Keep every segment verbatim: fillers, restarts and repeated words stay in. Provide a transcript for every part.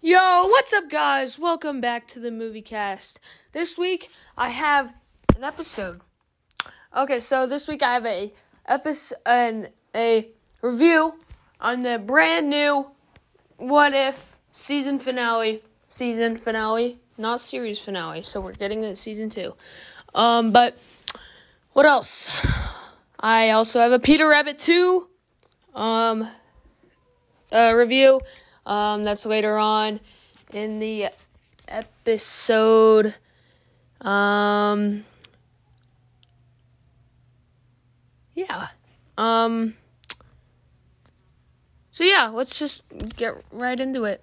Yo, what's up, guys? Welcome back to the Movie Cast. This week I have an episode. Okay, so this week I have a episode and a review on the brand new What If season finale. Season finale, not series finale. So we're getting it season two. Um, but what else? I also have a Peter Rabbit two um uh, review. Um, that's later on in the episode. Um, yeah. Um, so yeah, let's just get right into it.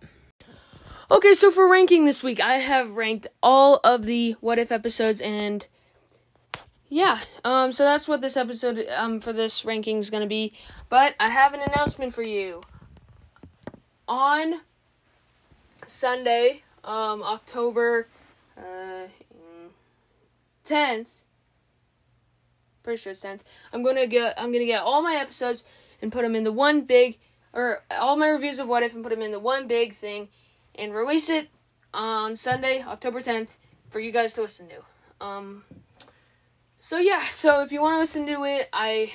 Okay, so for ranking this week, I have ranked all of the What If episodes, and yeah, um, so that's what this episode, um, for this ranking is gonna be. But I have an announcement for you. On Sunday, um, October uh, tenth, pretty sure it's tenth. I'm gonna get I'm gonna get all my episodes and put them into one big, or all my reviews of What If and put them into one big thing, and release it on Sunday, October tenth, for you guys to listen to. Um, so yeah, so if you want to listen to it, I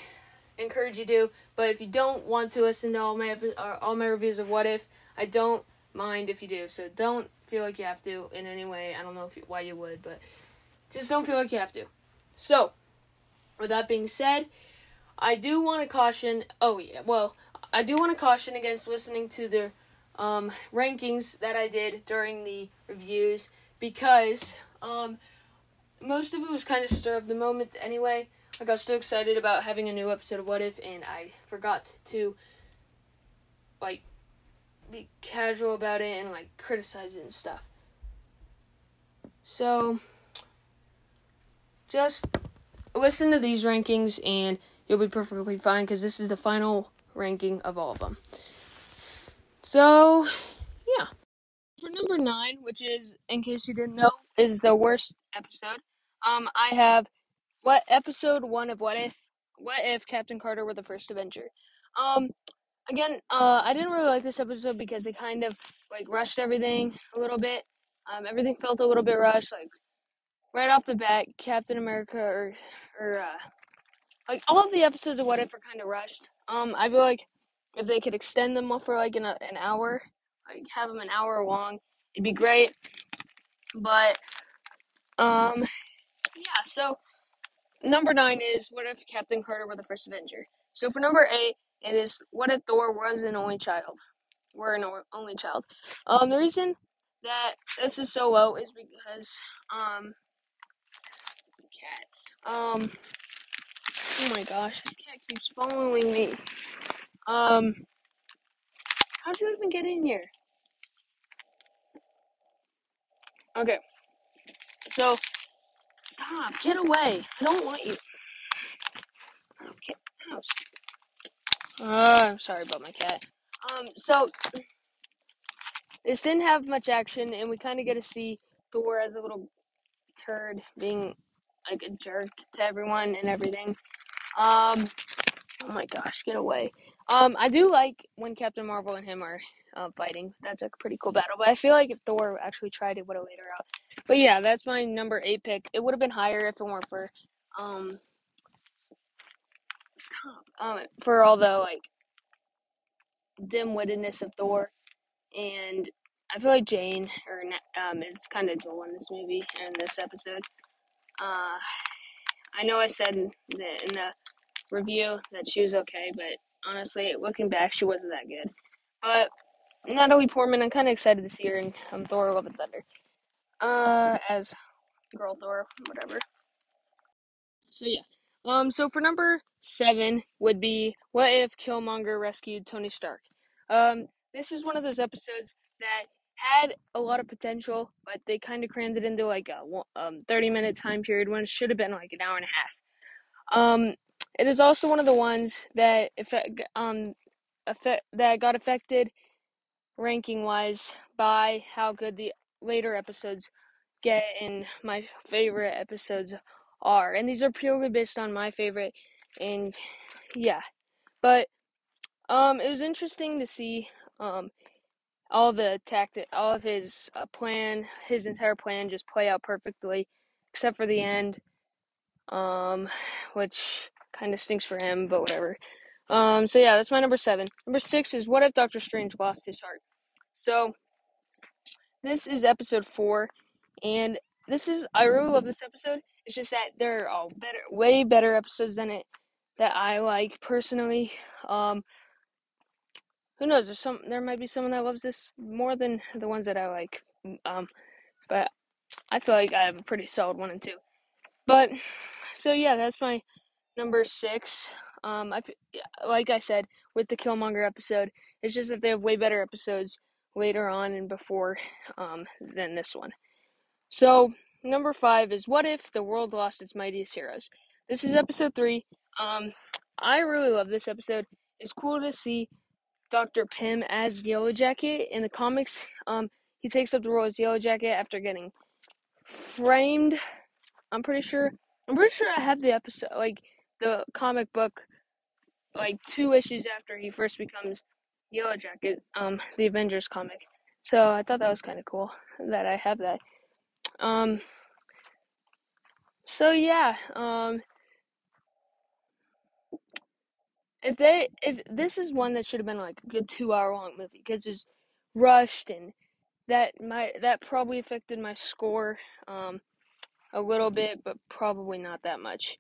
encourage you to. But if you don't want to listen to all my all my reviews of What If, I don't mind if you do. So don't feel like you have to in any way. I don't know if you, why you would, but just don't feel like you have to. So, with that being said, I do want to caution. Oh yeah, well, I do want to caution against listening to the um, rankings that I did during the reviews because um, most of it was kind of stir of the moment anyway. Like, I was still excited about having a new episode of What If, and I forgot to, like, be casual about it and, like, criticize it and stuff. So, just listen to these rankings, and you'll be perfectly fine, because this is the final ranking of all of them. So, yeah. For number nine, which is, in case you didn't know, is the worst episode, um, I have... What episode one of What If? What If Captain Carter were the first Avenger? Um, again, uh, I didn't really like this episode because they kind of like rushed everything a little bit. Um, everything felt a little bit rushed. Like right off the bat, Captain America or or uh, like all of the episodes of What If are kind of rushed. Um, I feel like if they could extend them for like an an hour, like have them an hour long, it'd be great. But um, yeah, so. Number nine is, what if Captain Carter were the first Avenger? So for number eight, it is, what if Thor was an only child? Were an only child. Um, the reason that this is so low is because, um, stupid cat. Um, oh my gosh, this cat keeps following me. Um, how'd you even get in here? Okay, so... Stop, get away. I don't want you. Okay. House. Uh, I'm sorry about my cat. Um, so, this didn't have much action, and we kind of get to see Thor as a little turd being, like, a jerk to everyone and everything. Um, oh my gosh, get away. Um, I do like when Captain Marvel and him are uh, fighting. That's a pretty cool battle, but I feel like if Thor actually tried, it would have laid her out. But yeah, that's my number eight pick. It would have been higher if it weren't for, um, stop, um, for all the, like, dim-wittedness of Thor, and I feel like Jane, or, um, is kind of dull in this movie, in this episode. Uh, I know I said that in the review that she was okay, but honestly, looking back, she wasn't that good. But Natalie Portman, I'm kind of excited to see her in um, Thor: Love and Thunder. Uh, as Girl Thor, whatever. So yeah. Um, so for number seven would be, what if Killmonger rescued Tony Stark? Um, this is one of those episodes that had a lot of potential, but they kind of crammed it into like a um, thirty minute time period when it should have been like an hour and a half. Um, it is also one of the ones that effect, um, effect, that got affected ranking-wise by how good the later episodes get and my favorite episodes are, and these are purely based on my favorite. And yeah, but um it was interesting to see um all the tactic, all of his uh, plan, his entire plan just play out perfectly, except for the end, um, which kind of stinks for him, but whatever. Um, so yeah, that's my number seven. Number six is what if Doctor Strange lost his heart? So this is episode four, and this is, I really love this episode. It's just that there are all better, way better episodes than it that I like personally. Um, who knows? There's some, there might be someone that loves this more than the ones that I like. Um, but I feel like I have a pretty solid one and two. But so yeah, that's my number six. Um, I, like I said, with the Killmonger episode, it's just that they have way better episodes later on and before um, than this one. So, number five is, what if the world lost its mightiest heroes? This is episode three. Um, I really love this episode. It's cool to see Doctor Pym as Yellow Jacket in the comics. Um, he takes up the role as Yellow Jacket after getting framed. I'm pretty sure. I'm pretty sure I have the episode, like, the comic book, like, two issues after he first becomes Yellow Jacket, um, the Avengers comic. So I thought that was kind of cool that I have that. Um, so yeah, um, if they, if this is one that should have been, like, a good two hour long movie, because it's rushed, and that might, that probably affected my score, um, a little bit, but probably not that much.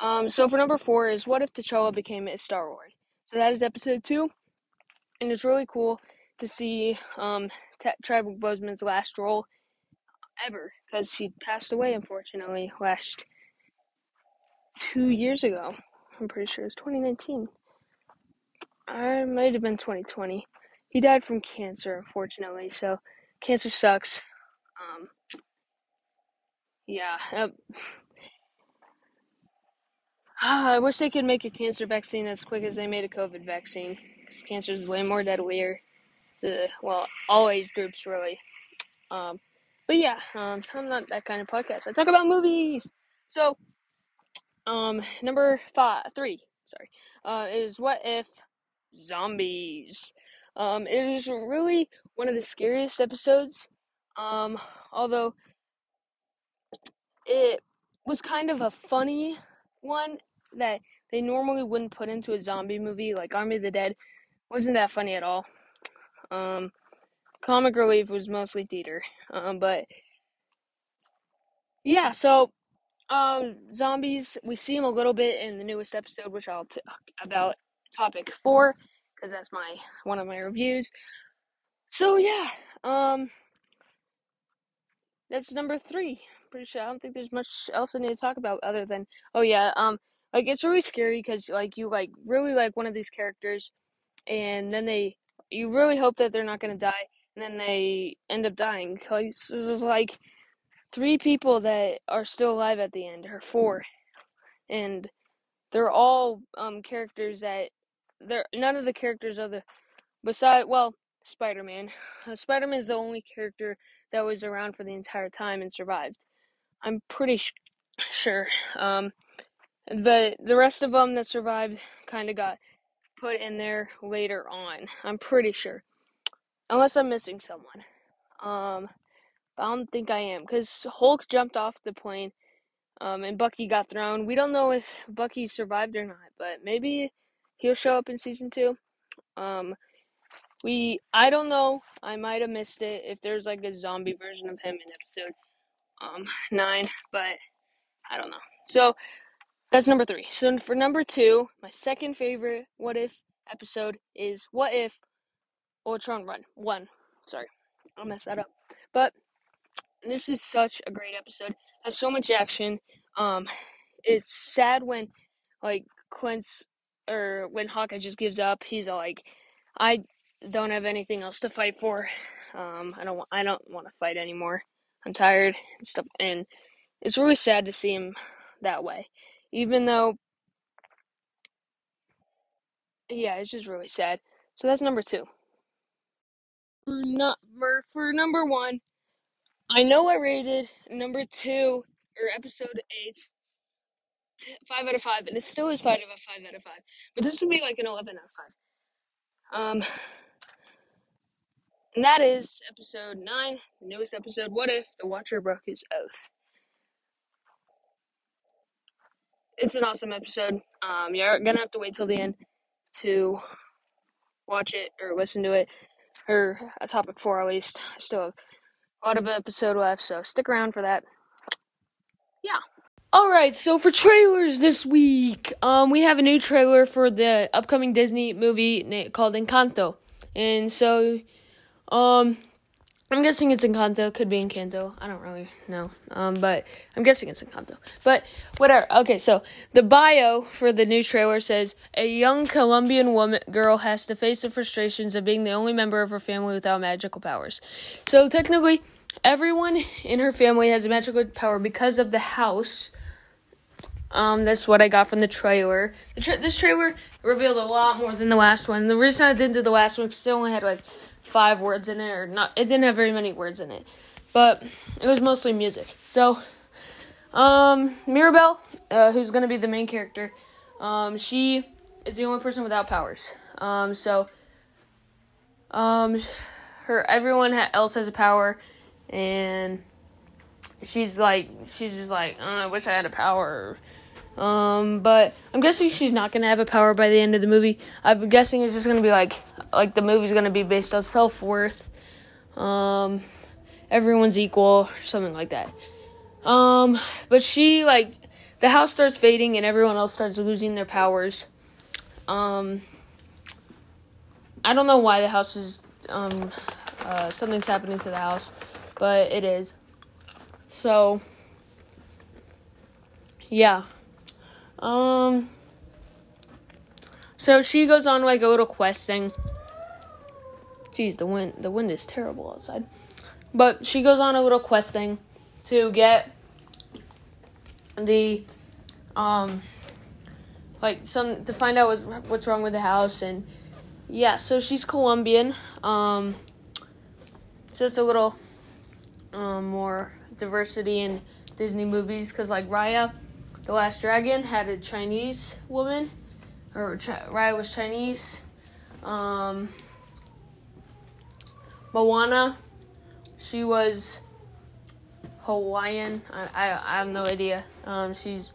Um, so for number four is, what if T'Challa became a Star Lord? So that is episode two, and it's really cool to see, um, T- Chadwick Boseman's last role ever, because she passed away, unfortunately, last two years ago. I'm pretty sure it was twenty nineteen. I might have been twenty twenty. He died from cancer, unfortunately, so cancer sucks. Um, yeah. Uh, I wish they could make a cancer vaccine as quick as they made a COVID vaccine, because cancer is way more deadlier to, well, all age groups, really. Um, But yeah, um, I'm not that kind of podcast. I talk about movies. So, um, number five, three, sorry, uh, is what if zombies? Um, it is really one of the scariest episodes. Um, although it was kind of a funny one that they normally wouldn't put into a zombie movie, like Army of the Dead wasn't that funny at all. Um. Comic relief was mostly theater, um, but, yeah, so, um, zombies, we see them a little bit in the newest episode, which I'll talk about topic four, because that's my, one of my reviews, so, yeah, um, that's number three, pretty sure, I don't think there's much else I need to talk about other than, oh, yeah, um, like, it's really scary, because, like, you, like, really like one of these characters, and then they, you really hope that they're not going to die, and then they end up dying. Cause there's like three people that are still alive at the end, or four, and they're all um characters that they're none of the characters are the beside well Spider-Man. Uh, Spider-Man is the only character that was around for the entire time and survived. I'm pretty sh- sure. Um, but the rest of them that survived kind of got put in there later on. I'm pretty sure. Unless I'm missing someone. Um, I don't think I am. Because Hulk jumped off the plane. Um, and Bucky got thrown. We don't know if Bucky survived or not. But maybe he'll show up in season two. Um, we, I don't know. I might have missed it. If there's like a zombie version of him in episode um, nine. But I don't know. So that's number three. So for number two, my second favorite What If episode is What If Ultron run one. Sorry, I'll mess that up. But this is such a great episode. Has so much action. Um, it's sad when, like, Quince or when Hawkeye just gives up. He's all like, "I don't have anything else to fight for. Um, I don't. Want, I don't want to fight anymore. I'm tired and stuff." And it's really sad to see him that way. Even though, yeah, it's just really sad. So that's number two. Number for number one, I know I rated number two or episode eight five out of five, and it still is five out of five out of five. But this would be like an eleven out of five. Um, And that is episode nine, the newest episode, What If? The Watcher Broke His Oath. It's an awesome episode. Um, you're going to have to wait till the end to watch it or listen to it, or a topic four at least. I still have a lot of episode left, so stick around for that. Yeah. Alright, so for trailers this week, um, we have a new trailer for the upcoming Disney movie called Encanto. And so, um, I'm guessing it's Encanto, could be Encanto, I don't really know, um, but I'm guessing it's Encanto, but whatever. Okay, so the bio for the new trailer says, a young Colombian woman girl has to face the frustrations of being the only member of her family without magical powers. So technically, everyone in her family has a magical power because of the house. Um, that's what I got from the trailer. The tra- this trailer revealed a lot more than the last one. The reason I didn't do the last one, because it only had like five words in it, or not, it didn't have very many words in it, but it was mostly music. So, um, Mirabel, uh, who's gonna be the main character, um, she is the only person without powers. Um, so, um, her everyone ha- else has a power, and she's like, she's just like, oh, I wish I had a power. Um, but I'm guessing she's not gonna have a power by the end of the movie. I'm guessing it's just gonna be like, like the movie's gonna be based on self-worth. Um, everyone's equal, or something like that. Um, but she, like, the house starts fading and everyone else starts losing their powers. Um, I don't know why the house is, um, uh, something's happening to the house, but it is. So, yeah. Um, so she goes on, like, a little quest thing. Jeez, the wind, the wind is terrible outside. But she goes on a little quest thing to get the, um, like, some, to find out what's, what's wrong with the house, and, yeah, so she's Colombian, um, so it's a little, um, more diversity in Disney movies, because, like, Raya, the Last Dragon, had a Chinese woman, or Chi- Raya was Chinese, um, Moana, she was Hawaiian, I, I, I have no idea, um, she's,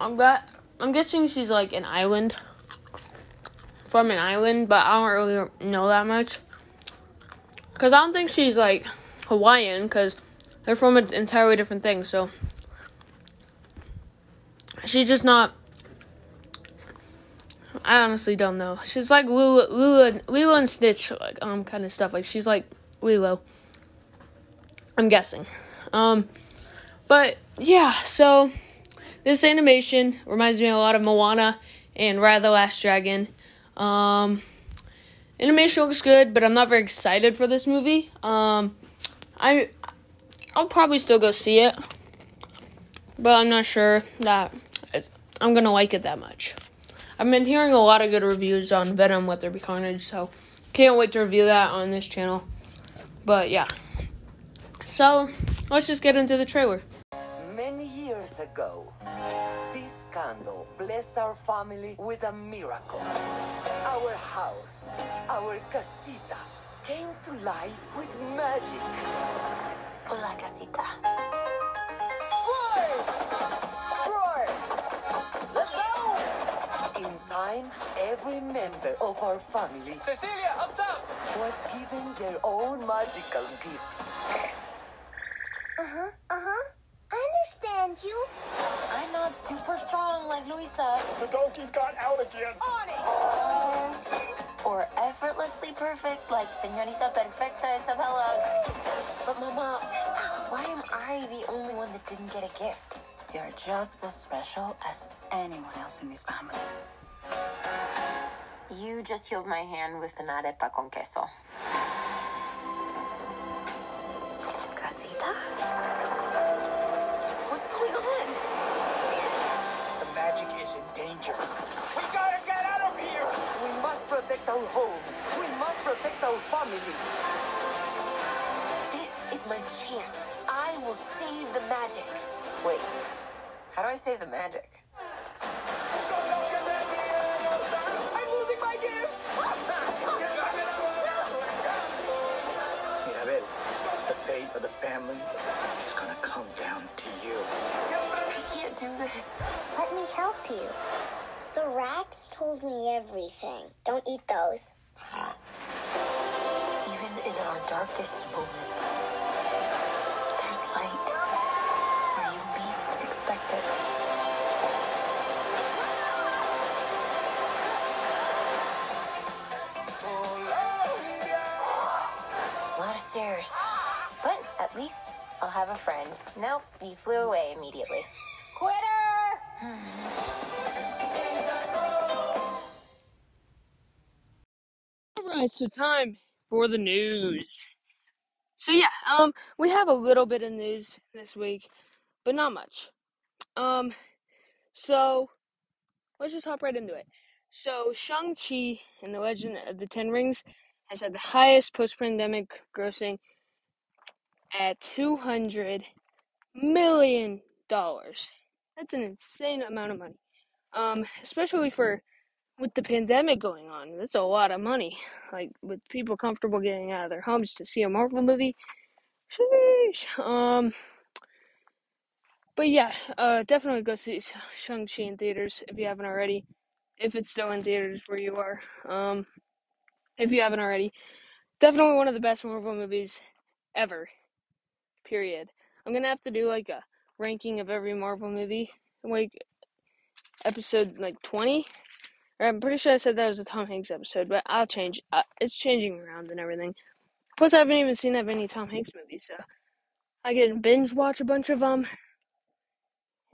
I'm, got, I'm guessing she's, like, an island, from an island, but I don't really know that much, because I don't think she's, like, Hawaiian, because they're from an entirely different thing, so she's just not, I honestly don't know. She's like Lilo, Lilo, Lilo and Stitch, like, um, kind of stuff, like, she's like Lilo, I'm guessing, um, but, yeah, so, this animation reminds me a lot of Moana and Raya the Last Dragon. um, Animation looks good, but I'm not very excited for this movie. Um, I, I'll probably still go see it, but I'm not sure that I'm gonna like it that much. I've been hearing a lot of good reviews on Venom: Let There Be Carnage, so can't wait to review that on this channel. But yeah, so let's just get into the trailer. Many years ago, this candle blessed our family with a miracle. Our house, our casita, came to life with magic. Hola, casita. Floors! Drawers! The doors! In time, every member of our family, Cecilia, up top, was given their own magical gift. Uh-huh, uh-huh. I understand you. I'm not super strong like Luisa. The donkey's got out again. On it! Or effortlessly perfect, like Señorita Perfecta Isabella. But Mama, why am I the only one that didn't get a gift? You're just as special as anyone else in this family. You just healed my hand with an arepa con queso. Casita? What's going on? The magic is in danger. We gotta get out of here! We must protect our home. We must protect our family. This is my chance. I will save the magic. Wait, how do I save the magic? I'm losing my gift! family is gonna come down to you. I can't do this. Let me help you. The rats told me everything. Don't eat those. Even in our darkest moments, there's light where you least expect it. A lot of stairs, but at least I'll have a friend. Nope, he flew away immediately. Quitter! So time for the news. So yeah, um, we have a little bit of news this week, but not much. Um, so let's just hop right into it. So Shang-Chi and the Legend of the Ten Rings has had the highest post-pandemic grossing at two hundred million dollars. That's an insane amount of money, um, especially for with the pandemic going on. That's a lot of money. Like, with people comfortable getting out of their homes to see a Marvel movie. Sheesh. Um, but yeah, uh, definitely go see Shang-Chi in theaters if you haven't already. If it's still in theaters where you are. Um, if you haven't already. Definitely one of the best Marvel movies ever. Period. I'm gonna have to do, like, a ranking of every Marvel movie. Like, episode, like, twenty. I'm pretty sure I said that was a Tom Hanks episode, but I'll change. Uh, it's changing around and everything. Plus, I haven't even seen that many Tom Hanks movies, so I can binge watch a bunch of them,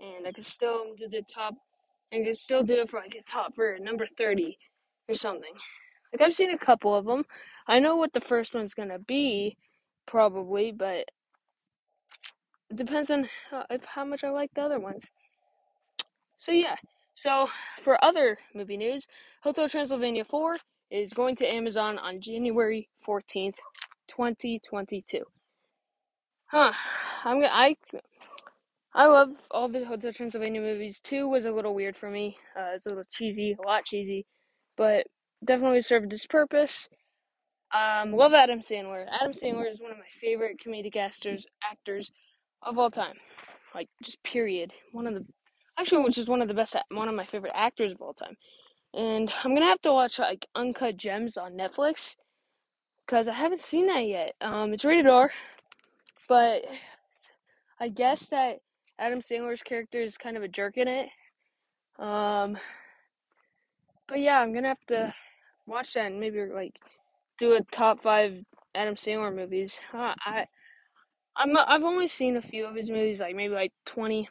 and I can still do the top. I can still do it for like a top for number thirty or something. Like, I've seen a couple of them. I know what the first one's gonna be, probably, but it depends on how, how much I like the other ones. So yeah. So, for other movie news, Hotel Transylvania four is going to Amazon on January fourteenth, twenty twenty-two. Huh. I'm gonna, I, I love all the Hotel Transylvania movies. two was a little weird for me. Uh, it's a little cheesy, a lot cheesy, but definitely served its purpose. Um, love Adam Sandler. Adam Sandler is one of my favorite comedic actors, actors of all time. Like, just period. One of the Actually, which is one of the best, one of my favorite actors of all time. And I'm gonna have to watch, like, Uncut Gems on Netflix, because I haven't seen that yet. Um, it's rated R, but I guess that Adam Sandler's character is kind of a jerk in it. Um, but yeah, I'm gonna have to watch that and maybe, like, do a top five Adam Sandler movies. Uh, I, I'm, I've only seen a few of his movies, like, maybe, like, twenty.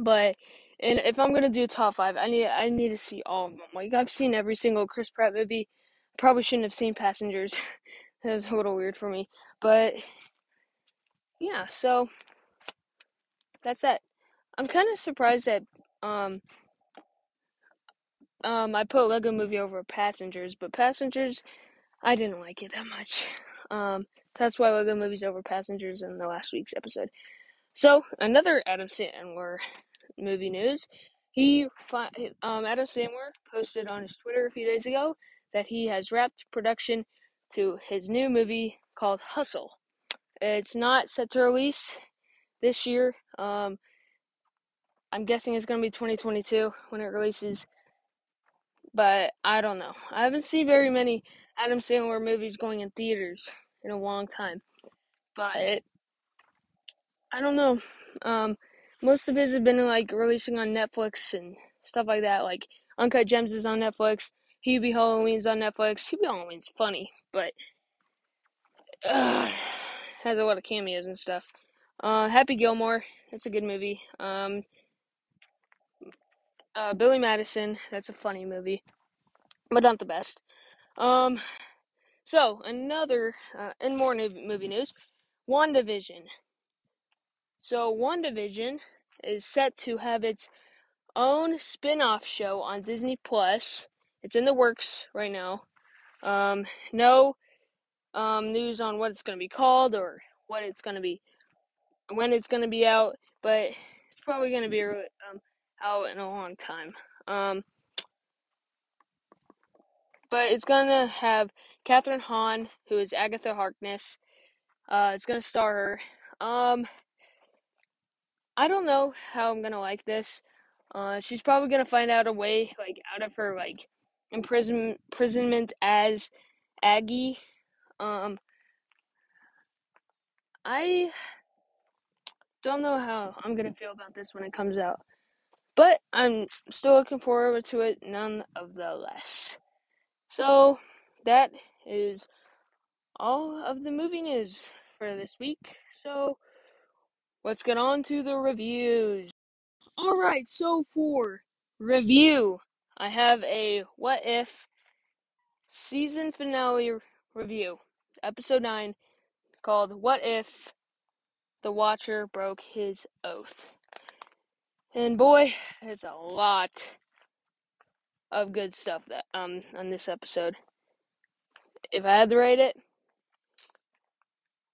But, and if I'm gonna do top five, I need I need to see all of them. Like, I've seen every single Chris Pratt movie. Probably shouldn't have seen Passengers. That was a little weird for me. But yeah, so that's that. I'm kind of surprised that um um I put Lego Movie over Passengers, but Passengers, I didn't like it that much. Um, that's why Lego Movie's over Passengers in the last week's episode. So another Adam Sandler movie news. He, um, Adam Sandler posted on his Twitter a few days ago that he has wrapped production to his new movie called Hustle. It's not set to release this year. Um, I'm guessing it's going to be twenty twenty-two when it releases, but I don't know. I haven't seen very many Adam Sandler movies going in theaters in a long time, but I don't know. Um, most of his have been, like, releasing on Netflix and stuff like that. Like, Uncut Gems is on Netflix. He Be Halloween's on Netflix. He Be Halloween's funny, but uh, has a lot of cameos and stuff. Uh, Happy Gilmore. That's a good movie. Um, uh, Billy Madison. That's a funny movie, but not the best. Um, so, another, uh, and more new movie news. WandaVision. So, WandaVision is set to have its own spin-off show on Disney Plus. It's in the works right now. Um, no um, news on what it's going to be called or what it's going to be, when it's going to be out, but it's probably going to be um, out in a long time. Um, but it's going to have Catherine Hahn, who is Agatha Harkness, Uh, it's gonna star her. Um, I don't know how I'm gonna like this. Uh, she's probably gonna find out a way, like, out of her, like, imprison- imprisonment as Aggie. Um, I don't know how I'm gonna feel about this when it comes out. But I'm still looking forward to it none of the less. So, that is all of the movie news for this week. So, let's get on to the reviews. Alright, so for review, I have a What If season finale review, episode nine, called What If the Watcher Broke His Oath. And boy, it's a lot of good stuff that um on this episode. If I had to rate it,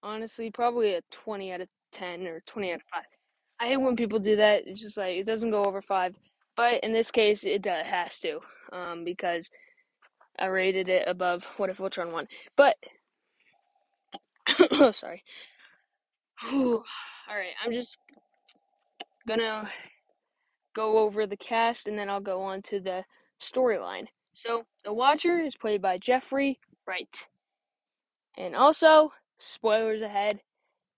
honestly, probably a twenty out of ten or twenty out of five. I hate when people do that. It's just like, it doesn't go over five. But in this case, it uh, has to. Um, because I rated it above What If Ultron one. But, oh, sorry. Alright, I'm just gonna go over the cast, and then I'll go on to the storyline. So, the Watcher is played by Jeffrey Wright. And also, spoilers ahead,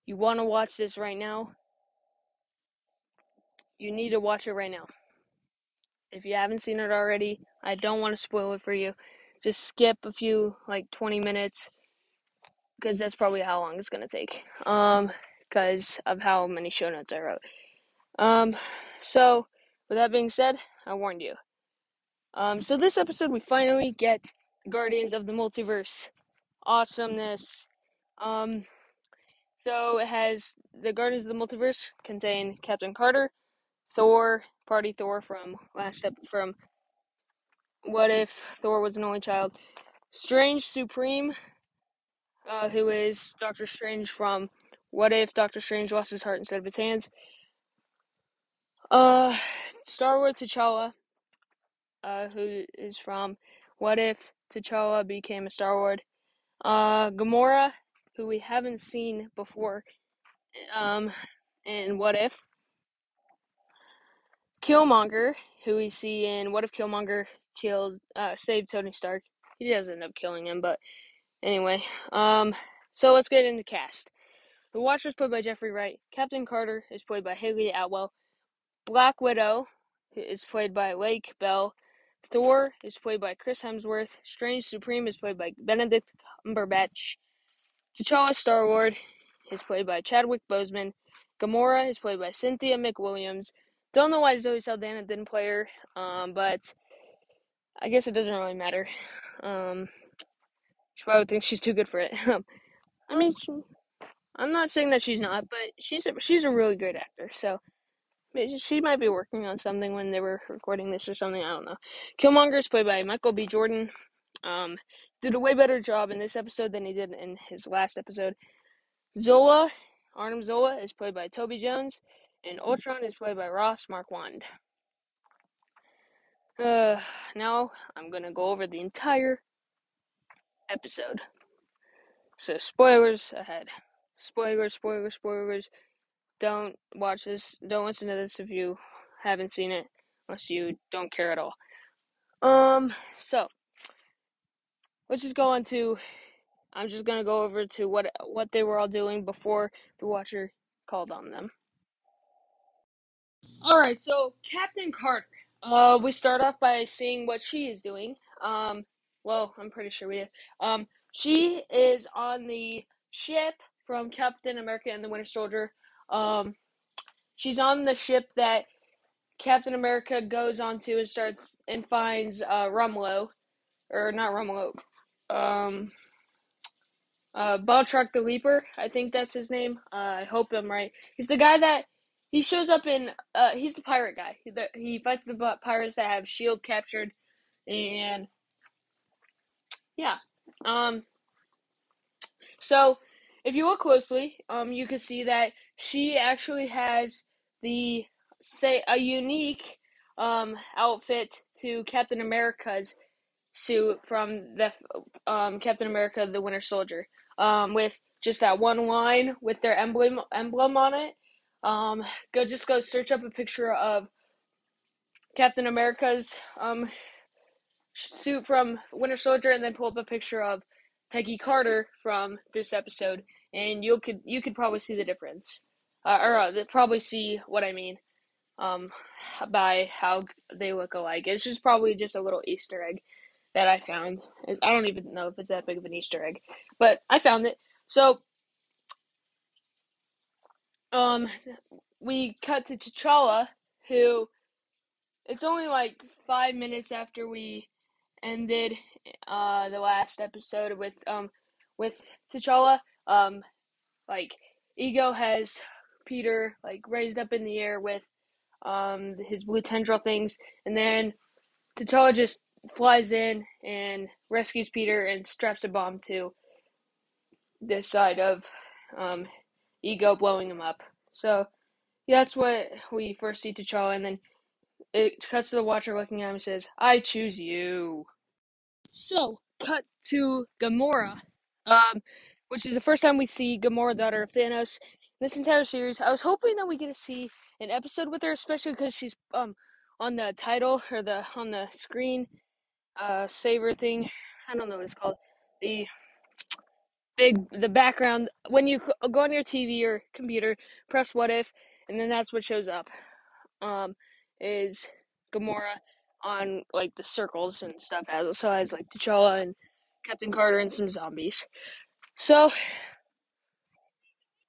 you want to watch this right now. You need to watch it right now. If you haven't seen it already, I don't want to spoil it for you. Just skip a few, like, twenty minutes, because that's probably how long it's going to take, um, because of how many show notes I wrote. Um, so, with that being said, I warned you. Um, so this episode, we finally get Guardians of the Multiverse awesomeness. Um, so it has the Guardians of the Multiverse contain Captain Carter, Thor, Party Thor from last step from What If Thor Was an Only Child, Strange Supreme, uh, who is Doctor Strange from What If Doctor Strange Lost His Heart Instead of His Hands, Uh, Star Wars T'Challa, uh, who is from What If T'Challa Became a Star Wars, uh, Gamora, who we haven't seen before, um, in What If, Killmonger, who we see in What If Killmonger killed, uh, saved Tony Stark. He does end up killing him, but anyway, um, so let's get into cast. The Watcher is played by Jeffrey Wright. Captain Carter is played by Haley Atwell. Black Widow is played by Lake Bell. Thor is played by Chris Hemsworth. Strange Supreme is played by Benedict Cumberbatch. T'Challa Star-Lord is played by Chadwick Boseman. Gamora is played by Cynthia McWilliams. Don't know why Zoe Saldana didn't play her, um, but I guess it doesn't really matter. Um, she probably thinks she's too good for it. I mean, she, I'm not saying that she's not, but she's a, she's a really great actor, so she might be working on something when they were recording this or something. I don't know. Killmonger is played by Michael B. Jordan. Um, did a way better job in this episode than he did in his last episode. Zola, Arnim Zola, is played by Toby Jones. And Ultron is played by Ross Marquand. Uh, now, I'm going to go over the entire episode. So, spoilers ahead. Spoilers, spoilers, spoilers. Don't watch this. Don't listen to this if you haven't seen it, unless you don't care at all. Um, so let's just go on to. I'm just gonna go over to what what they were all doing before the Watcher called on them. All right, so Captain Carter. Uh, we start off by seeing what she is doing. Um, well, I'm pretty sure we did. Um, she is on the ship from Captain America and the Winter Soldier. Um, she's on the ship that Captain America goes onto and starts and finds, uh, Rumlow, or not Rumlow, um, uh, Baltruck the Leaper, I think that's his name, uh, I hope I'm right, he's the guy that, he shows up in, uh, he's the pirate guy, he, the, he fights the pirates that have S H I E L D captured, and, yeah, um, so, if you look closely, um, you can see that she actually has the say a unique um outfit to Captain America's suit from the um Captain America the Winter Soldier, um with just that one line with their emblem emblem on it. Um, go just go search up a picture of Captain America's um suit from Winter Soldier, and then pull up a picture of Peggy Carter from this episode, and you could you could probably see the difference, uh, or uh, probably see what I mean, um, by how they look alike. It's just probably just a little Easter egg that I found. I don't even know if it's that big of an Easter egg, but I found it. So, um, we cut to T'Challa, who, it's only like five minutes after we ended uh the last episode with um with T'Challa. Um, like Ego has Peter like raised up in the air with um his blue tendril things, and then T'Challa just flies in and rescues Peter and straps a bomb to this side of um Ego, blowing him up. So yeah, that's what we first see T'Challa, and then it cuts to the Watcher looking at him and says, "I choose you." So, cut to Gamora, um, which is the first time we see Gamora, daughter of Thanos, in this entire series. I was hoping that we get to see an episode with her, especially because she's um on the title, or the on the screen uh saver thing. I don't know what it's called. The big the background when you go on your T V or computer, press "What If," and then that's what shows up. Um. Is Gamora on, like, the circles and stuff, as also has, like, T'Challa and Captain Carter and some zombies. So,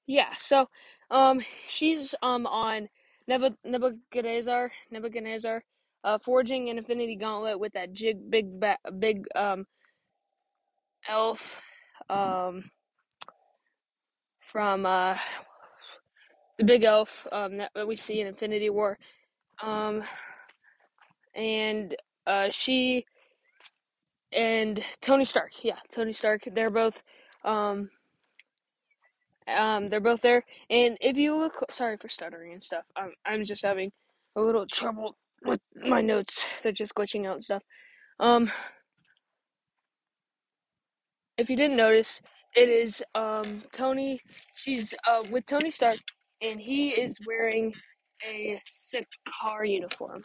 yeah, so, um, she's, um, on Neb- Nebuchadnezzar, Nebuchadnezzar, uh, forging an Infinity Gauntlet with that jig, big, ba- big, um, elf, um, from, uh, the big elf, um, that we see in Infinity War. Um, and, uh, she and Tony Stark, yeah, Tony Stark, they're both, um, um, they're both there, and if you look, sorry for stuttering and stuff, um, I'm just having a little trouble with my notes, they're just glitching out and stuff, um, if you didn't notice, it is, um, Tony, she's, uh, with Tony Stark, and he is wearing a Sakaar uniform.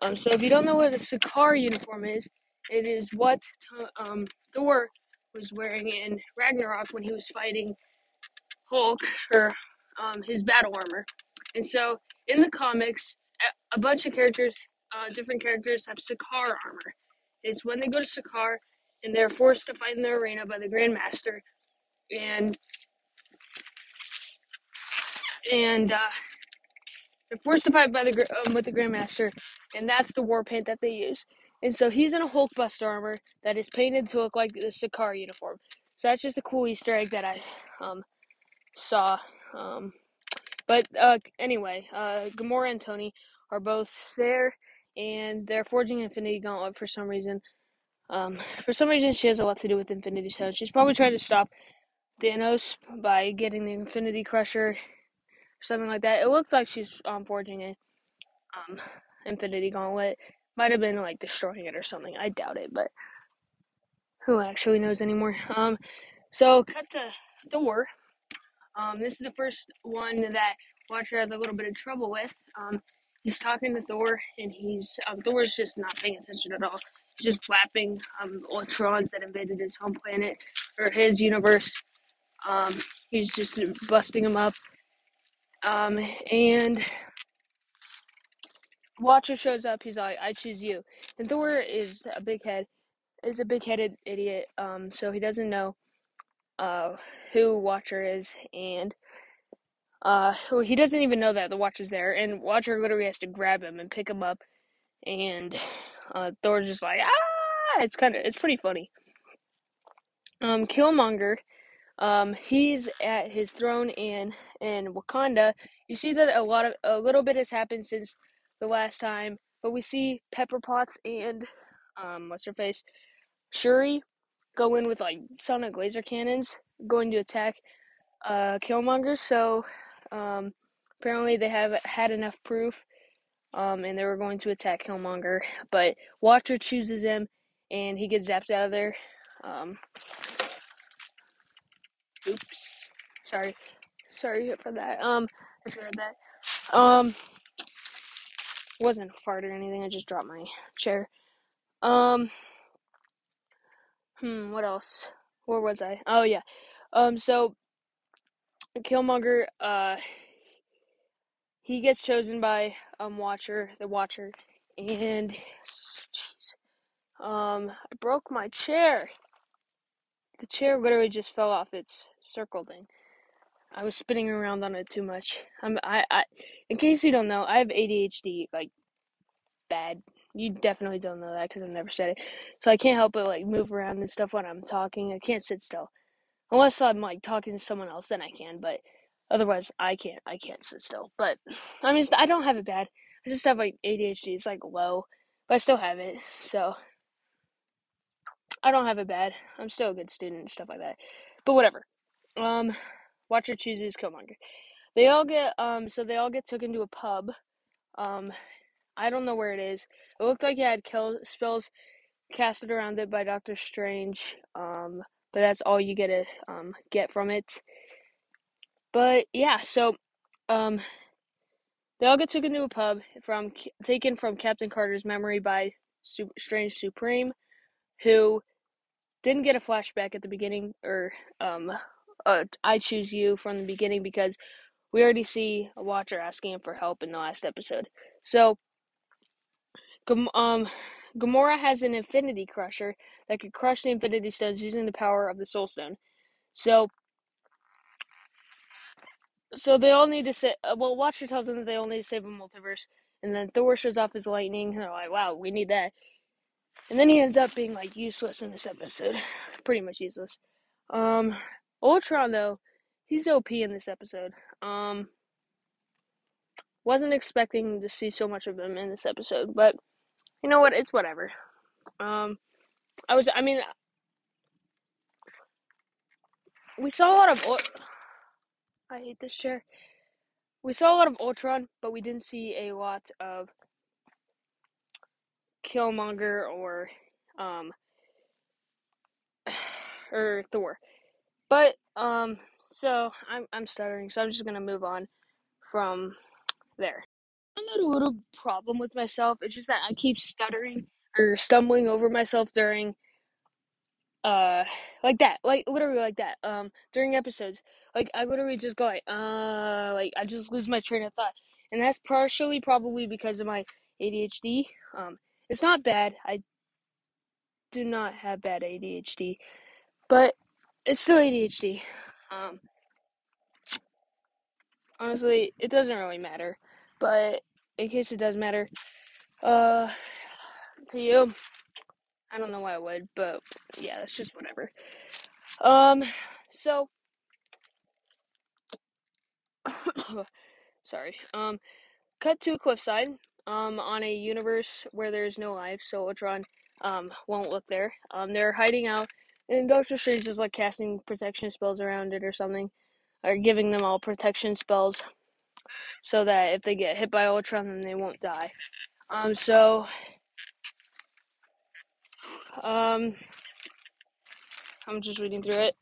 Um, so if you don't know what a Sakaar uniform is, it is what um Thor was wearing in Ragnarok when he was fighting Hulk, or um his battle armor. And so in the comics, a bunch of characters, uh, different characters have Sakaar armor. It's when they go to Sakaar and they're forced to fight in the arena by the Grand Master, and and uh. They're forced to fight by the um, with the Grandmaster, and that's the war paint that they use. And so he's in a Hulkbuster armor that is painted to look like the Sakaar uniform. So that's just a cool Easter egg that I um saw. Um, but uh, anyway, uh, Gamora and Tony are both there, and they're forging Infinity Gauntlet for some reason. Um, for some reason, she has a lot to do with Infinity Stone. She's probably trying to stop Thanos by getting the Infinity Crusher, something like that. It looked like she's um, forging an um, Infinity Gauntlet. Might have been, like, destroying it or something. I doubt it, but who actually knows anymore? Um, so, cut to Thor. Um, this is the first one that Watcher has a little bit of trouble with. Um, he's talking to Thor, and he's, um, Thor's just not paying attention at all. He's just flapping, um, Ultrons that invaded his home planet, or his universe. Um, he's just busting them up. Um, and Watcher shows up, he's like, "I choose you." And Thor is a big head, is a big-headed idiot, um, so he doesn't know, uh, who Watcher is, and, uh, well, he doesn't even know that the Watcher's there, and Watcher literally has to grab him and pick him up, and, uh, Thor's just like, ah, it's kind of, it's pretty funny. Um, Killmonger, Um, he's at his throne in, in Wakanda. You see that a lot of, a little bit has happened since the last time, but we see Pepper Potts and, um, what's her face, Shuri, go in with, like, sonic laser cannons, going to attack, uh, Killmonger, so, um, apparently they have had enough proof, um, and they were going to attack Killmonger, but Watcher chooses him, and he gets zapped out of there, um, oops. Sorry. Sorry for that. Um, I heard that. Um, wasn't a fart or anything. I just dropped my chair. Um, hmm, what else? Where was I? Oh, yeah. Um, so, Killmonger, uh, he gets chosen by, um, Watcher, the Watcher, and, jeez, um, I broke my chair. The chair literally just fell off its circle thing. I was spinning around on it too much. I'm, I, I, in case you don't know, I have A D H D, like, bad. You definitely don't know that because I've never said it. So I can't help but, like, move around and stuff when I'm talking. I can't sit still. Unless I'm, like, talking to someone else, then I can. But otherwise, I can't. I can't sit still. But, I mean, I don't have it bad. I just have, like, A D H D. It's, like, low. But I still have it. So, I don't have it bad. I'm still a good student and stuff like that. But whatever. Um... Watcher chooses Killmonger. They all get, um, so they all get took into a pub. Um, I don't know where it is. It looked like it had kill spells casted around it by Doctor Strange. Um, but that's all you get to, um, get from it. But, yeah, so, um, they all get took into a pub from, taken from Captain Carter's memory by Su- Strange Supreme, who didn't get a flashback at the beginning, or, um, Uh, I choose you from the beginning because we already see a Watcher asking him for help in the last episode. So, um, Gamora has an Infinity Crusher that could crush the Infinity Stones using the power of the Soul Stone. So, so they all need to say. Uh, well, Watcher tells them that they all need to save a multiverse, and then Thor shows off his lightning. And they're like, "Wow, we need that." And then he ends up being like useless in this episode, pretty much useless. Um. Ultron, though, he's O P in this episode. Um, wasn't expecting to see so much of him in this episode, but you know what? It's whatever. Um, I was, I mean, we saw a lot of, U- I hate this chair. We saw a lot of Ultron, but we didn't see a lot of Killmonger or, um, or Thor. But, um, so, I'm I'm stuttering, so I'm just gonna move on from there. I'm not a little problem with myself, it's just that I keep stuttering or stumbling over myself during, uh, like that, like, literally like that, um, during episodes. Like, I literally just go like, uh, like, I just lose my train of thought. And that's partially probably because of my A D H D. Um, it's not bad, I do not have bad A D H D, but it's still A D H D. Um, honestly, it doesn't really matter. But in case it does matter, uh, to you, I don't know why I would, but yeah, that's just whatever. Um, so, sorry. Um, cut to a cliffside, um, on a universe where there's no life, so Ultron, um, won't look there. Um, they're hiding out. And Doctor Strange is, like, casting protection spells around it or something. Or giving them all protection spells. So that if they get hit by Ultron, then they won't die. Um, so... Um... I'm just reading through it.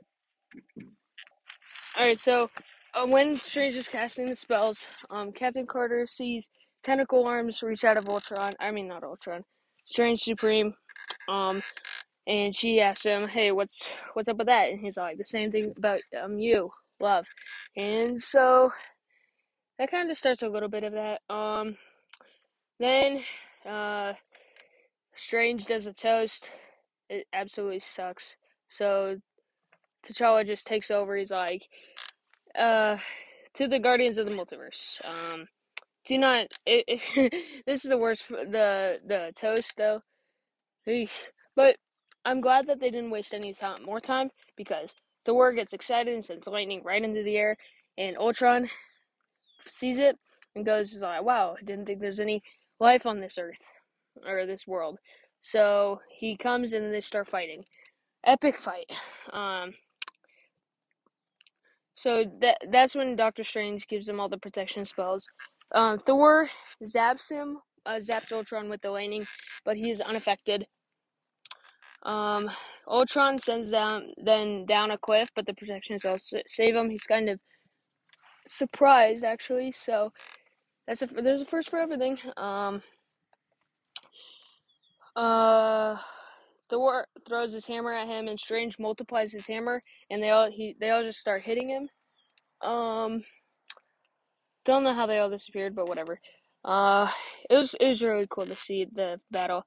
Alright, so... Uh, when Strange is casting the spells, um, Captain Carter sees tentacle arms reach out of Ultron. I mean, not Ultron. Strange Supreme. Um... And she asks him, "Hey, what's what's up with that?" And he's like, "The same thing about um you, love." And so that kind of starts a little bit of that. Um, then uh, Strange does a toast. It absolutely sucks. So T'Challa just takes over. He's like, "Uh, to the Guardians of the Multiverse. Um, do not. It, it, this is the worst. The the toast though. But." I'm glad that they didn't waste any time, more time, because Thor gets excited and sends lightning right into the air, and Ultron sees it and goes, like, "Wow, I didn't think there's any life on this earth, or this world." So, he comes and they start fighting. Epic fight. Um, so, that that's when Doctor Strange gives him all the protection spells. Um, Thor zaps him, uh, zaps Ultron with the lightning, but he is unaffected. Um, Ultron sends them then down a cliff, but the protections all save him. He's kind of surprised, actually. So that's a, there's a first for everything. Um, uh, Thor throws his hammer at him, and Strange multiplies his hammer, and they all he they all just start hitting him. Um, don't know how they all disappeared, but whatever. Uh, it was it was really cool to see the battle.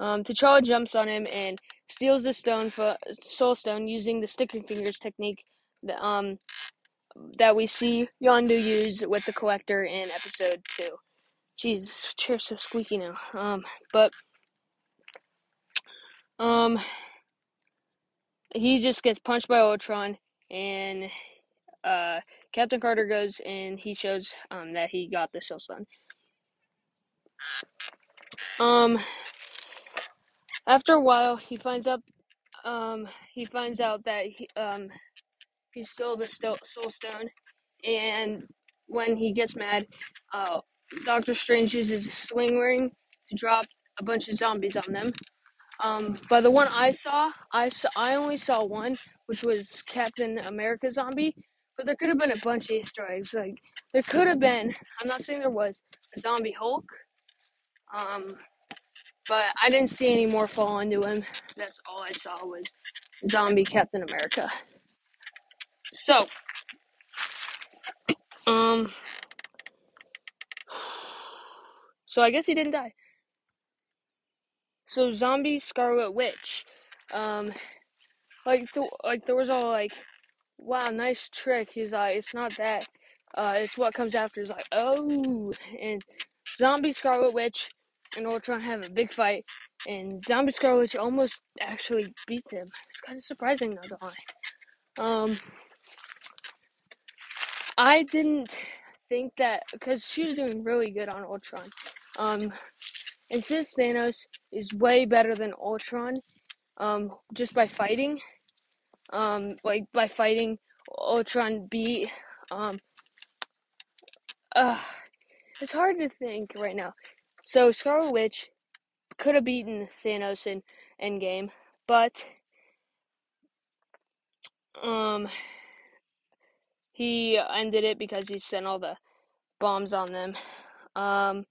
Um, T'Challa jumps on him and steals the stone for soul stone using the sticking fingers technique that, um, that we see Yondu use with the collector in episode two. Jeez, this chair's so squeaky now. Um, but um, he just gets punched by Ultron, and uh, Captain Carter goes and he shows um that he got the soul stone. Um. After a while, he finds out, um, he finds out that he, um, he stole the sto- soul stone, and when he gets mad, uh, Doctor Strange uses a sling ring to drop a bunch of zombies on them. Um, but the one I saw, I saw, I only saw one, which was Captain America zombie, but there could have been a bunch of Easter eggs. Like, there could have been, I'm not saying there was, a zombie Hulk, um... but I didn't see any more fall into him. That's all I saw was zombie Captain America. So, um, so I guess he didn't die. So zombie Scarlet Witch, um, like th- like there was all like, wow, nice trick. He's like, it's not that, uh, it's what comes after. He's like, oh, and zombie Scarlet Witch and Ultron have a big fight, and zombie Scarlet Witch almost actually beats him. It's kind of surprising, not gonna lie. Um, I didn't think that, because she was doing really good on Ultron. Um, and since Thanos is way better than Ultron, um, just by fighting, um, like, by fighting, Ultron beat, um, uh, it's hard to think right now. So, Scarlet Witch could have beaten Thanos in Endgame, but um, he ended it because he sent all the bombs on them. Um,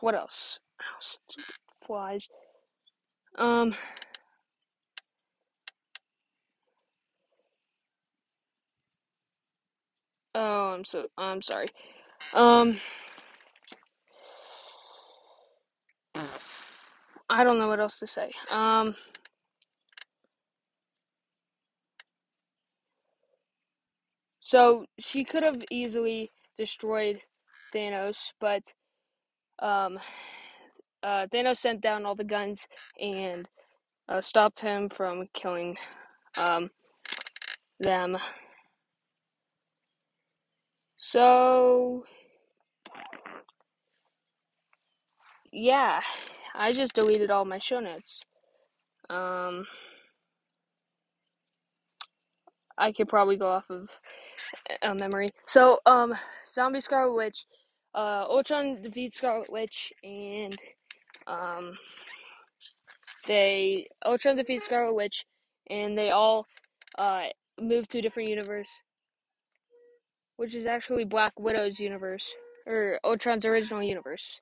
what else? Flies. Um, oh, I'm so, I'm sorry. Um... I don't know what else to say. Um, so she could have easily destroyed Thanos, but um, uh, Thanos sent down all the guns and uh, stopped him from killing um, them. So, yeah. I just deleted all my show notes. Um, I could probably go off of uh, memory. So, um, zombie Scarlet Witch, uh, Ultron defeats Scarlet Witch, and, um, they, Ultron defeats Scarlet Witch, and they all, uh, move to a different universe, which is actually Black Widow's universe, or Ultron's original universe.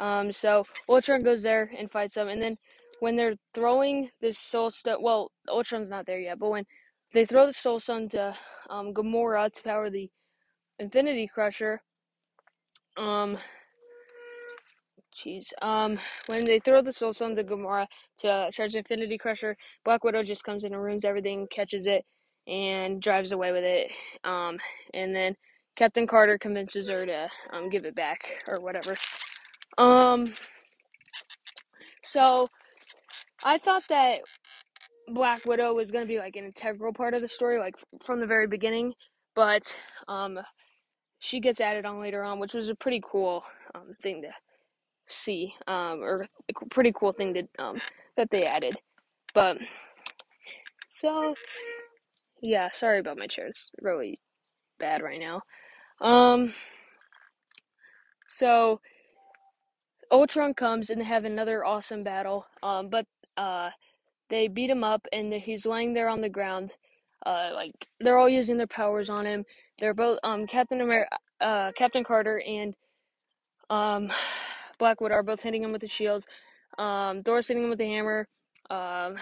Um, so Ultron goes there and fights them, and then when they're throwing the soul stone, well, Ultron's not there yet, but when they throw the soul stone to, um, Gamora to power the Infinity Crusher, um, jeez, um, when they throw the soul stone to Gamora to charge the Infinity Crusher, Black Widow just comes in and ruins everything, catches it, and drives away with it, um, and then Captain Carter convinces her to, um, give it back, or whatever. Um, so, I thought that Black Widow was going to be, like, an integral part of the story, like, f- from the very beginning, but, um, she gets added on later on, which was a pretty cool, um, thing to see, um, or a pretty cool thing that, um, that they added, but, so, yeah, sorry about my chair, it's really bad right now, um, so, Ultron comes and they have another awesome battle, um, but uh, they beat him up, and he's laying there on the ground. Uh, like they're all using their powers on him. They're both um Captain Amer- uh Captain Carter and um Blackwood are both hitting him with the shields. Um, Thor's hitting him with the hammer. Um,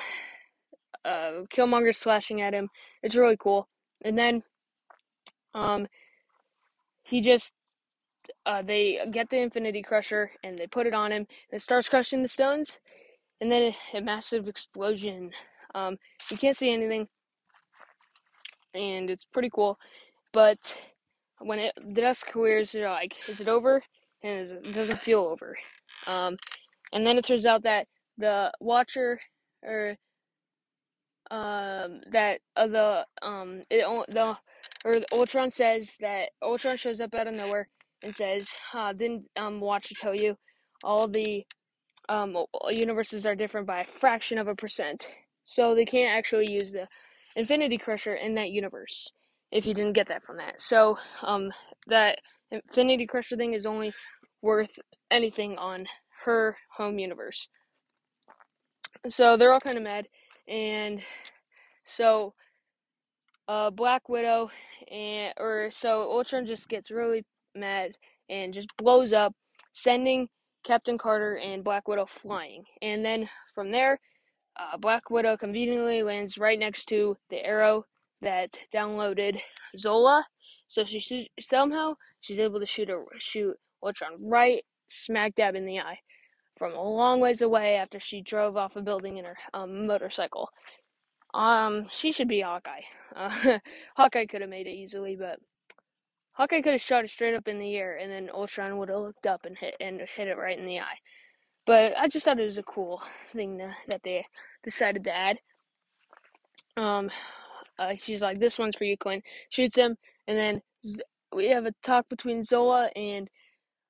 uh, Killmonger's slashing at him. It's really cool. And then, um, he just uh they get the Infinity Crusher and they put it on him. And it starts crushing the stones, and then a, a massive explosion. Um, you can't see anything. And it's pretty cool, but when it, the dust clears, you're like, is it over? And is it, it doesn't feel over. Um, and then it turns out that the Watcher, or um, that uh, the um, it the or Ultron says that Ultron shows up out of nowhere and says, uh, "Didn't um Watcher tell you all the um universes are different by a fraction of a percent? So they can't actually use the Infinity Crusher in that universe, if you didn't get that from that. So, um, that Infinity Crusher thing is only worth anything on her home universe." So, they're all kind of mad, and so, uh, Black Widow, and, or, so, Ultron just gets really mad, and just blows up, sending Captain Carter and Black Widow flying, and then, from there, Uh, Black Widow conveniently lands right next to the arrow that downloaded Zola, so she sh- somehow she's able to shoot a, shoot Ultron right smack dab in the eye from a long ways away after she drove off a building in her um, motorcycle. Um, she should be Hawkeye. Uh, Hawkeye could have made it easily, but Hawkeye could have shot it straight up in the air, and then Ultron would have looked up and hit and hit it right in the eye. But I just thought it was a cool thing to, that they decided to add. Um, uh, she's like, "This one's for you, Clint." Shoots him, and then Z- we have a talk between Zola and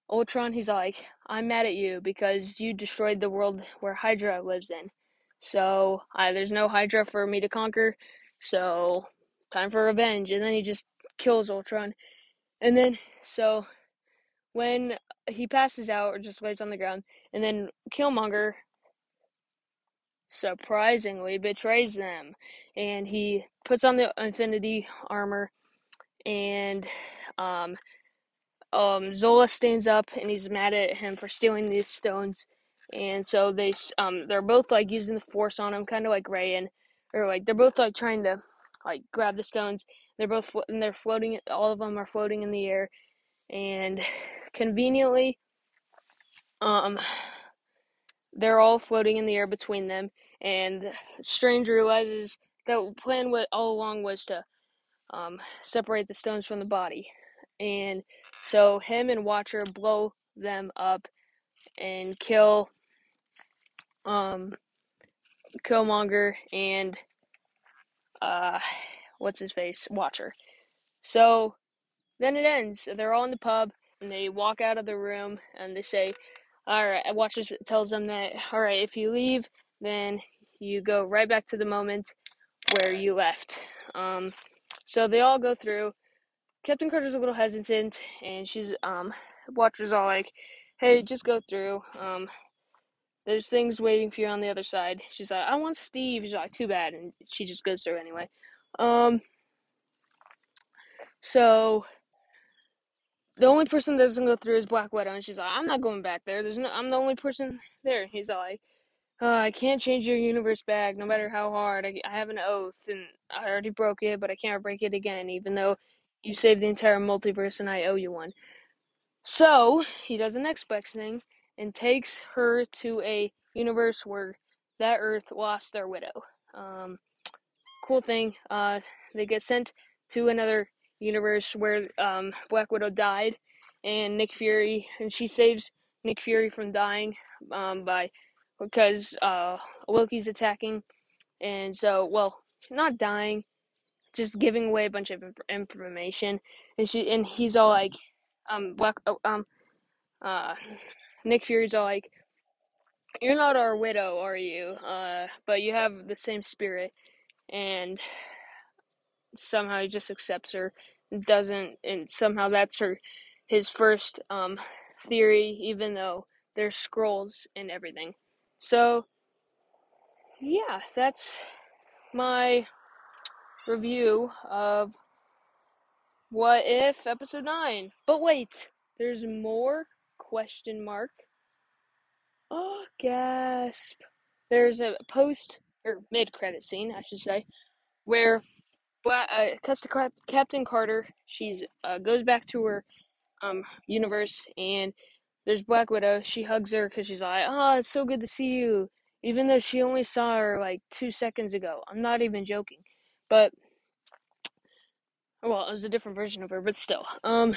Ultron. He's like, "I'm mad at you because you destroyed the world where Hydra lives in. So I, there's no Hydra for me to conquer. So time for revenge." And then he just kills Ultron. And then, so when he passes out or just lays on the ground, and then Killmonger, surprisingly, betrays them. And he puts on the Infinity Armor, and um, um, Zola stands up, and he's mad at him for stealing these stones. And so they, um, they're both, like, using the Force on him, kind of like Raya and, or, like, they're both, like, trying to, like, grab the stones. They're both, flo- and they're floating, all of them are floating in the air. And conveniently, um, they're all floating in the air between them, and Strange realizes that the plan all along was to, um, separate the stones from the body, and so him and Watcher blow them up and kill, um, Killmonger and, uh, what's his face? Watcher. So then it ends. They're all in the pub, and they walk out of the room, and they say, all right, Watcher tells them that, all right, if you leave, then you go right back to the moment where you left. Um, so they all go through. Captain Carter's a little hesitant, and she's, um, Watcher's all like, hey, just go through. Um, there's things waiting for you on the other side. She's like, I want Steve. She's like, too bad, and she just goes through anyway. Um, so the only person that doesn't go through is Black Widow, and she's like, I'm not going back there. There's no, I'm the only person there. He's like, uh, I can't change your universe back, no matter how hard. I, I have an oath, and I already broke it, but I can't break it again, even though you saved the entire multiverse, and I owe you one. So he does the next best thing, and takes her to a universe where that Earth lost their widow. Um, cool thing. Uh, they get sent to another universe where um Black Widow died, and Nick Fury, and she saves Nick Fury from dying um by because uh Loki's attacking, and so well not dying, just giving away a bunch of information, and she and he's all like, um Black oh, um uh Nick Fury's all like, you're not our widow, are you? Uh, but you have the same spirit, and somehow he just accepts her, doesn't, and somehow that's her, his first, um, theory, even though there's Skrulls and everything. So, yeah, that's my review of What If episode nine. But wait, there's more question mark. Oh, gasp. There's a post, or mid-credit scene, I should say, where uh, Captain Carter, she's uh, goes back to her um universe, and there's Black Widow. She hugs her because she's like, oh, it's so good to see you, even though she only saw her like two seconds ago. I'm not even joking. But, well, it was a different version of her, but still. Um,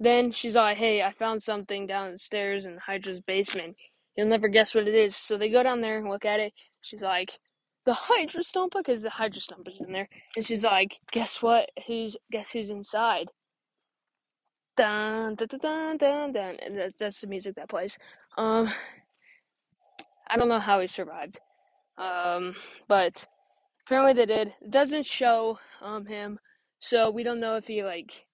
then she's like, hey, I found something downstairs in Hydra's basement. You'll never guess what it is. So they go down there and look at it. She's like, the Hydra Stomper? Because the Hydra Stomper's in there. And she's like, guess what? Who's Guess who's inside? Dun, dun, dun, dun, dun. And that, that's the music that plays. Um, I don't know how he survived. Um, but apparently they did. It doesn't show um him. So we don't know if he, like,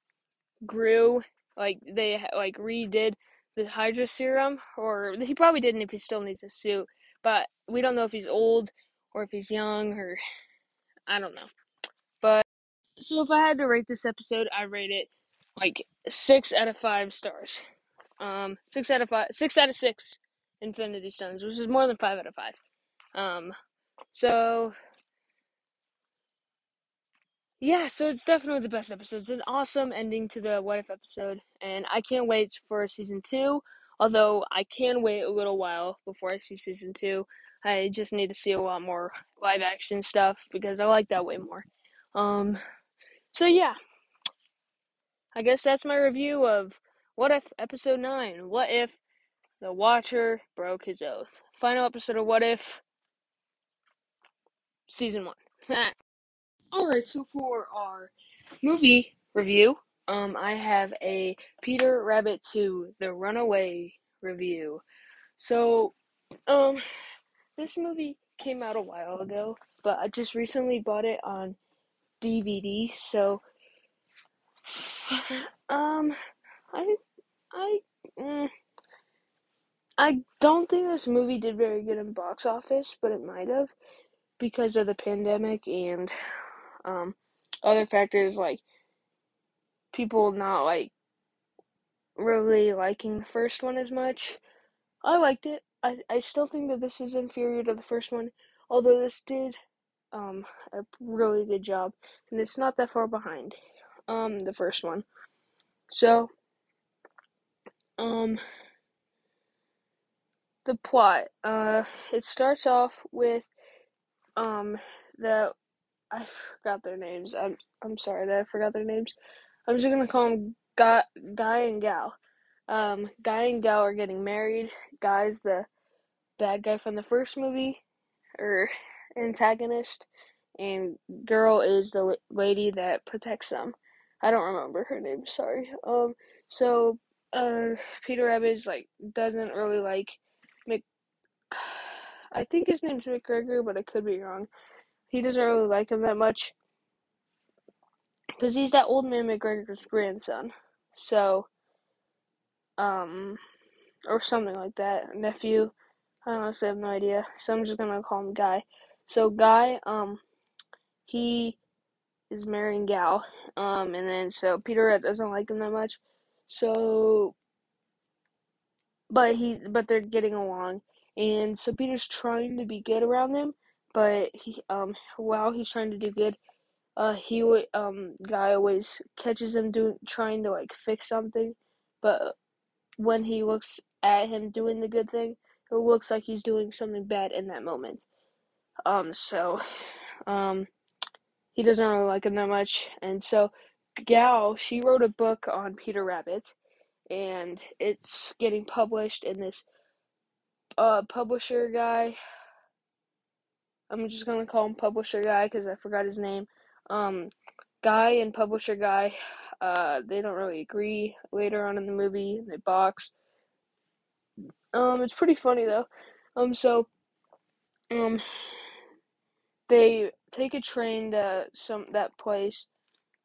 grew. Like, they, like, redid the Hydra serum, or he probably didn't if he still needs a suit, but we don't know if he's old or if he's young, or I don't know. But so if I had to rate this episode, I rate it like six out of five stars. Um, six out of five, six out of six Infinity Stones, which is more than five out of five. Um, so yeah, so it's definitely the best episode. It's an awesome ending to the What If episode, and I can't wait for season two, although I can wait a little while before I see season two. I just need to see a lot more live-action stuff, because I like that way more. Um, so yeah, I guess that's my review of What If episode nine, What If the Watcher Broke His Oath. Final episode of What If, season one. Alright, so for our movie review, um, I have a Peter Rabbit two: The Runaway review. So, um, this movie came out a while ago, but I just recently bought it on D V D, so, um, I, I, mm, I don't think this movie did very good in box office, but it might have, because of the pandemic and Um, other factors, like people not like really liking the first one as much. I liked it. I, I still think that this is inferior to the first one, although this did um a really good job, and it's not that far behind um the first one. So um the plot, uh it starts off with um the I forgot their names. I'm I'm sorry that I forgot their names. I'm just gonna call them Guy, Guy and Gal. Um, Guy and Gal are getting married. Guy's the bad guy from the first movie, or antagonist, and Girl is the lady that protects them. I don't remember her name. Sorry. Um. So, uh, Peter Rabbit is like doesn't really like Mc. I think his name's McGregor, but I could be wrong. He doesn't really like him that much, because he's that old man McGregor's grandson, so, um, or something like that, nephew, I honestly have no idea, so I'm just gonna call him Guy. So Guy, um, he is marrying Gal, um, and then, so Peter doesn't like him that much, so, but he, but they're getting along, and so Peter's trying to be good around them. But he, um, while he's trying to do good, uh, he would, um, Guy always catches him doing, trying to, like, fix something, but when he looks at him doing the good thing, it looks like he's doing something bad in that moment. Um, so, um, he doesn't really like him that much, and so Gal, she wrote a book on Peter Rabbit, and it's getting published in this, uh, publisher guy. I'm just going to call him Publisher Guy, because I forgot his name. Um, Guy and Publisher Guy, uh, they don't really agree later on in the movie. They box. Um, it's pretty funny, though. Um, so, um, they take a train to some that place.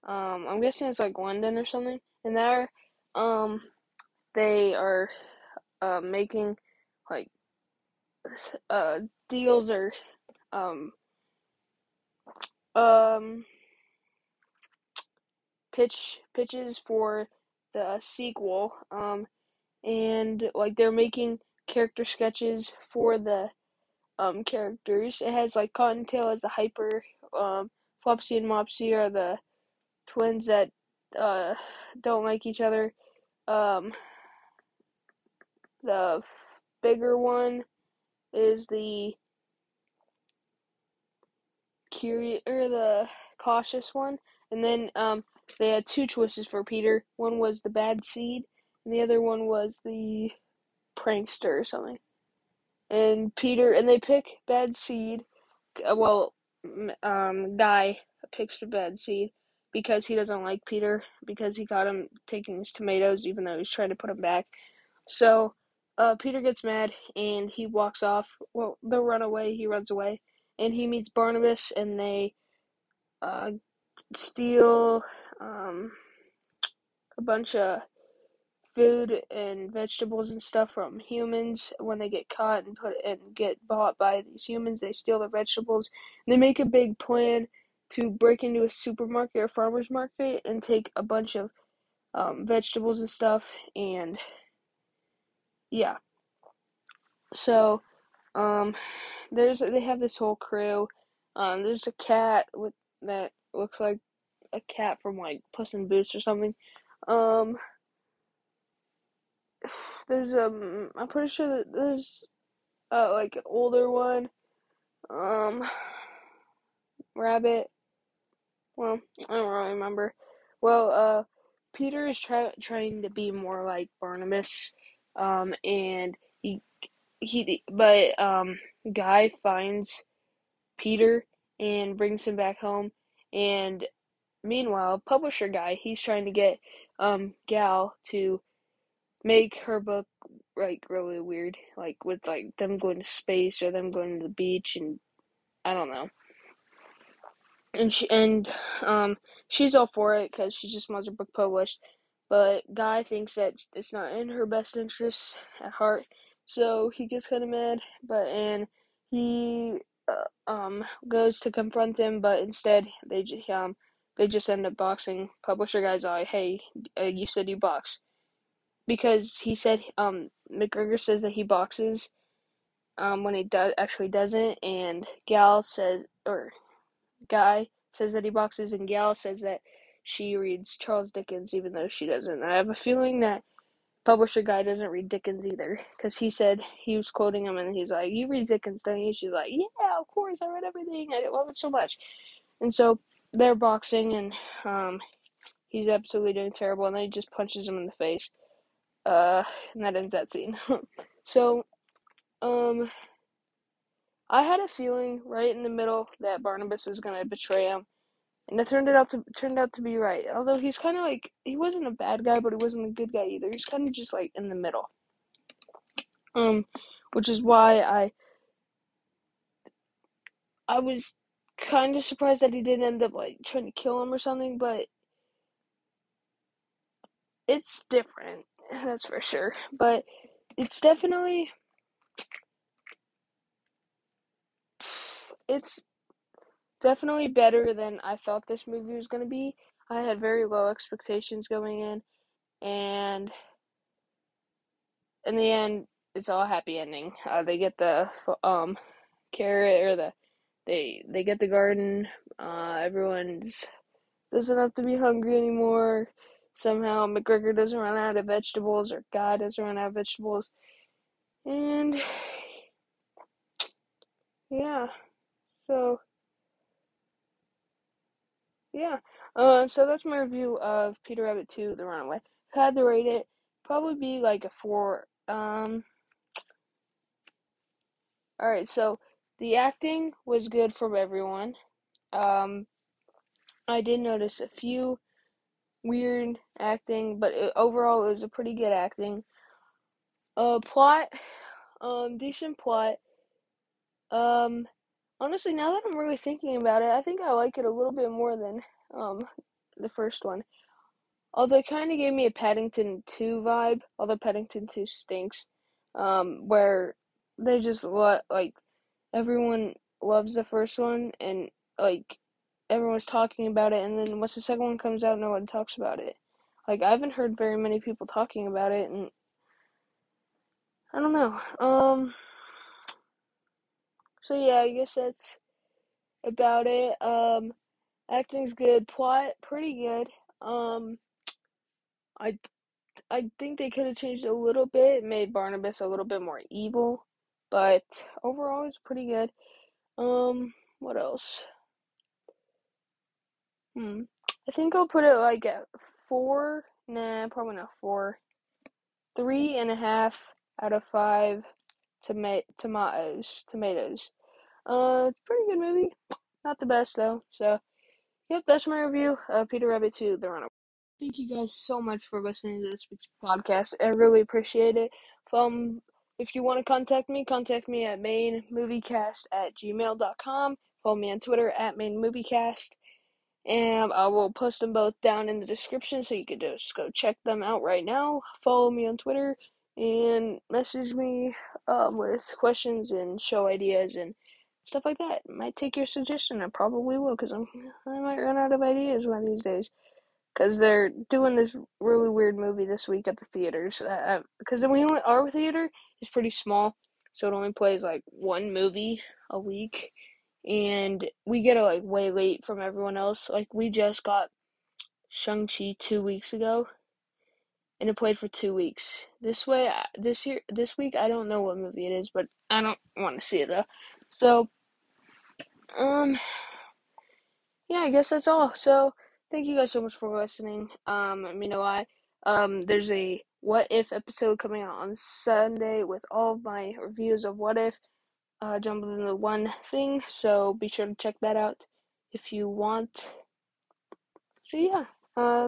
Um, I'm guessing it's, like, London or something. And there, um, they are, uh, making, like, uh, deals or um, um, pitch, pitches for the sequel, um, and, like, they're making character sketches for the, um, characters. It has, like, Cottontail as the hyper, um, Flopsy and Mopsy are the twins that, uh, don't like each other, um, the f- bigger one is the curious, or the cautious one, and then, um, they had two choices for Peter. One was the bad seed, and the other one was the prankster or something. And Peter, and they pick bad seed, uh, well, um, Guy picks the bad seed, because he doesn't like Peter, because he caught him taking his tomatoes, even though he's trying to put him back. So, uh, Peter gets mad, and he walks off, well, the runaway, he runs away, and he meets Barnabas, and they, uh, steal, um, a bunch of food and vegetables and stuff from humans. When they get caught and put and get bought by these humans, they steal the vegetables, and they make a big plan to break into a supermarket or farmer's market and take a bunch of, um, vegetables and stuff, and, yeah. So, um, there's, they have this whole crew, um, there's a cat with, that looks like a cat from, like, Puss in Boots or something, um, there's, um, I'm pretty sure that there's, uh, like, an older one, um, rabbit, well, I don't really remember. Well, uh, Peter is try- trying to be more like Barnabas, um, and he, he, but, um, Guy finds Peter and brings him back home, and meanwhile, publisher Guy, he's trying to get, um, Gal to make her book, like, really weird, like, with, like, them going to space, or them going to the beach, and I don't know. And she, and, um, she's all for it, because she just wants her book published, but Guy thinks that it's not in her best interests at heart, so he gets kind of mad, but, and he, uh, um, goes to confront him, but instead, they, um, they just end up boxing. Publisher Guy's like, hey, uh, you said you box, because he said, um, McGregor says that he boxes, um, when he does, actually doesn't, and Gal says, or, Guy says that he boxes, and Gal says that she reads Charles Dickens, even though she doesn't. I have a feeling that publisher Guy doesn't read Dickens either, because he said, he was quoting him, and he's like, you read Dickens, don't you? She's like, yeah, of course, I read everything, I love it so much. And so, they're boxing, and, um, he's absolutely doing terrible, and then he just punches him in the face, uh, and that ends that scene. So, um... I had a feeling right in the middle that Barnabas was going to betray him, and it turned it out to turned out to be right. Although he's kind of like, he wasn't a bad guy, but he wasn't a good guy either. He's kind of just like in the middle, um, which is why I I was kind of surprised that he didn't end up like trying to kill him or something. But it's different, that's for sure. But it's definitely. It's definitely better than I thought this movie was going to be. I had very low expectations going in, and in the end, it's all happy ending. Uh, they get the um carrot, or the they they get the garden. Uh, everyone's doesn't have to be hungry anymore. Somehow McGregor doesn't run out of vegetables, or Guy doesn't run out of vegetables, and yeah. So, yeah, uh, so that's my review of Peter Rabbit two, The Runaway. If I had to rate it, probably be like a four, um, alright, so, the acting was good from everyone. um, I did notice a few weird acting, but it, overall, it was a pretty good acting. Uh, plot, um, decent plot, um, honestly, now that I'm really thinking about it, I think I like it a little bit more than um the first one. Although it kind of gave me a Paddington two vibe, although Paddington two stinks, um, where they just let, like, everyone loves the first one, and, like, everyone's talking about it, and then once the second one comes out, no one talks about it. Like, I haven't heard very many people talking about it, and I don't know. Um, so, yeah, I guess that's about it. Um, acting's good. Plot, pretty good. Um, I, I think they could have changed a little bit, made Barnabas a little bit more evil, but overall it's pretty good. Um, what else? Hmm. I think I'll put it like at four. Nah, probably not four. Three and a half out of five toma- tomatoes. Tomatoes. Uh, it's a pretty good movie. Not the best though. So, yep, that's my review of Peter Rabbit two: The Runaway. Thank you guys so much for listening to this podcast. I really appreciate it. If, um, if you want to contact me, contact me at mainmoviecast at gmail dot com. Follow me on Twitter at mainmoviecast. And I will post them both down in the description so you can just go check them out right now. Follow me on Twitter and message me um, with questions and show ideas and stuff like that. Might take your suggestion. I probably will because I might run out of ideas one of these days. Because they're doing this really weird movie this week at the theaters. Because uh, we only, our theater is pretty small, so it only plays like one movie a week. And we get it like way late from everyone else. Like, we just got Shang-Chi two weeks ago, and it played for two weeks. This way, this year, this week, I don't know what movie it is, but I don't want to see it though. So, um, yeah, I guess that's all. So, thank you guys so much for listening. Um, I mean a lot. Um, there's a What If episode coming out on Sunday with all of my reviews of What If. Uh, jumbled into one thing, so be sure to check that out if you want. So yeah, uh,